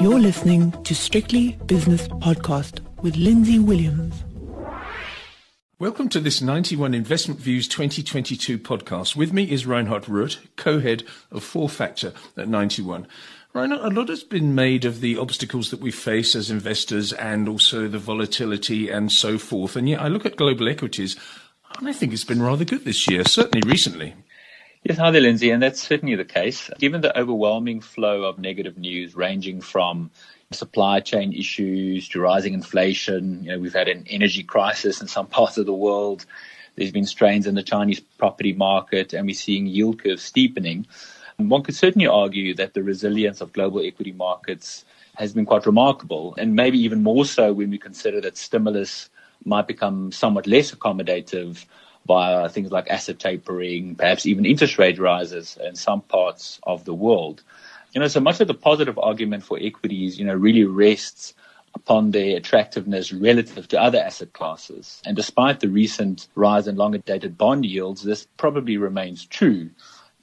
You're listening to Strictly Business Podcast with Lindsay Williams. Welcome to this 91 Investment Views 2022 podcast. With me is Reinhardt Rutt, co-head of Four Factor at 91. Reinhardt, a lot has been made of the obstacles that we face as investors and also the volatility and so forth. And yet I look at global equities and I think it's been rather good this year, certainly recently. Yes, hi there, Lindsay, and that's certainly the case. Given the overwhelming flow of negative news ranging from supply chain issues to rising inflation, we've had an energy crisis in some parts of the world. There's been strains in the Chinese property market, and we're seeing yield curves steepening. And one could certainly argue that the resilience of global equity markets has been quite remarkable, and maybe even more so when we consider that stimulus might become somewhat less accommodative by things like asset tapering, perhaps even interest rate rises in some parts of the world. So much of the positive argument for equities, really rests upon their attractiveness relative to other asset classes. And despite the recent rise in longer dated bond yields, this probably remains true.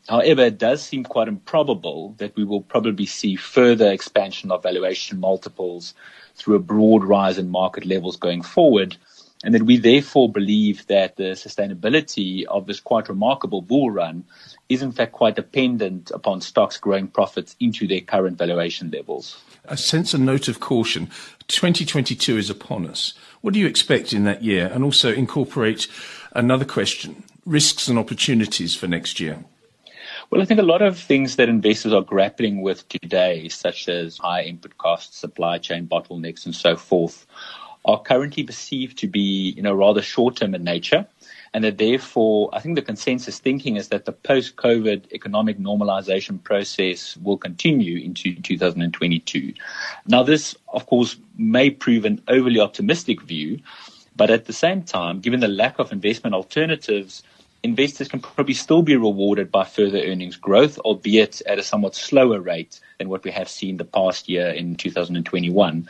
However, it does seem quite improbable that we will probably see further expansion of valuation multiples through a broad rise in market levels going forward. And that we therefore believe that the sustainability of this quite remarkable bull run is in fact quite dependent upon stocks growing profits into their current valuation levels. I sense a note of caution. 2022 is upon us. What do you expect in that year? And also incorporate another question, risks and opportunities for next year. Well, I think a lot of things that investors are grappling with today, such as high input costs, supply chain bottlenecks and so forth, are currently perceived to be, rather short-term in nature, and that therefore I think the consensus thinking is that the post-COVID economic normalization process will continue into 2022. Now, this, of course, may prove an overly optimistic view, but at the same time, given the lack of investment alternatives, investors can probably still be rewarded by further earnings growth, albeit at a somewhat slower rate than what we have seen the past year in 2021.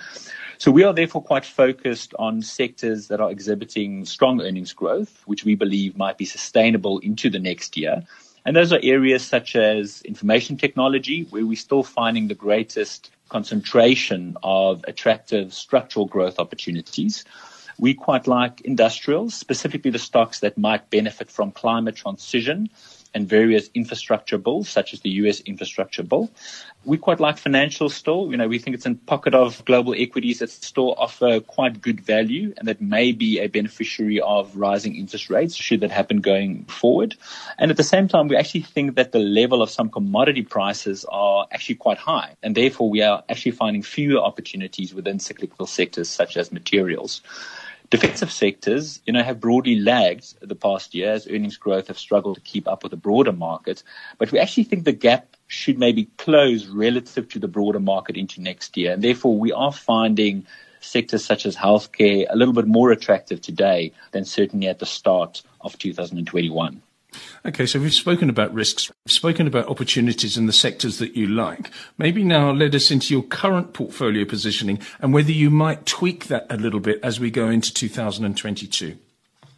So we are therefore quite focused on sectors that are exhibiting strong earnings growth, which we believe might be sustainable into the next year. And those are areas such as information technology, where we're still finding the greatest concentration of attractive structural growth opportunities. We quite like industrials, specifically the stocks that might benefit from climate transition and various infrastructure bills, such as the U.S. infrastructure bill. We quite like financial still. We think it's in pocket of global equities that still offer quite good value and that may be a beneficiary of rising interest rates should that happen going forward. And at the same time, we actually think that the level of some commodity prices are actually quite high. And therefore, we are actually finding fewer opportunities within cyclical sectors such as materials. Defensive sectors, have broadly lagged the past year as earnings growth have struggled to keep up with the broader market. But we actually think the gap should maybe close relative to the broader market into next year. And therefore, we are finding sectors such as healthcare a little bit more attractive today than certainly at the start of 2021. Okay, so we've spoken about risks, we've spoken about opportunities in the sectors that you like. Maybe now let us into your current portfolio positioning and whether you might tweak that a little bit as we go into 2022.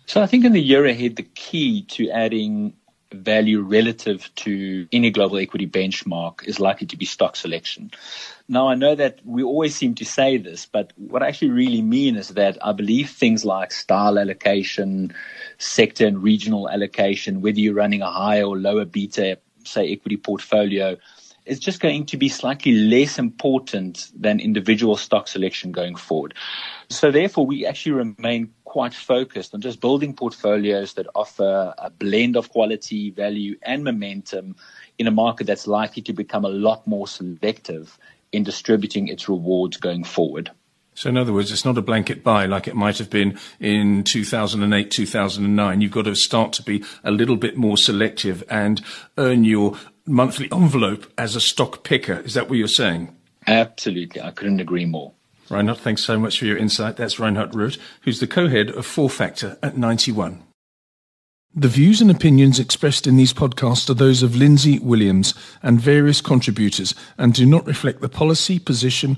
So I think in the year ahead, the key to adding value relative to any global equity benchmark is likely to be stock selection. Now, I know that we always seem to say this, but what I actually really mean is that I believe things like style allocation, sector and regional allocation, whether you're running a higher or lower beta, say, equity portfolio, is just going to be slightly less important than individual stock selection going forward. So therefore, we actually remain quite focused on just building portfolios that offer a blend of quality, value, and momentum in a market that's likely to become a lot more selective in distributing its rewards going forward. So in other words, it's not a blanket buy like it might have been in 2008, 2009. You've got to start to be a little bit more selective and earn your monthly envelope as a stock picker. Is that what you're saying? Absolutely. I couldn't agree more. Reinhardt, thanks so much for your insight. That's Reinhardt Rutt, who's the co-head of Four Factor at 91. The views and opinions expressed in these podcasts are those of Lindsay Williams and various contributors and do not reflect the policy, position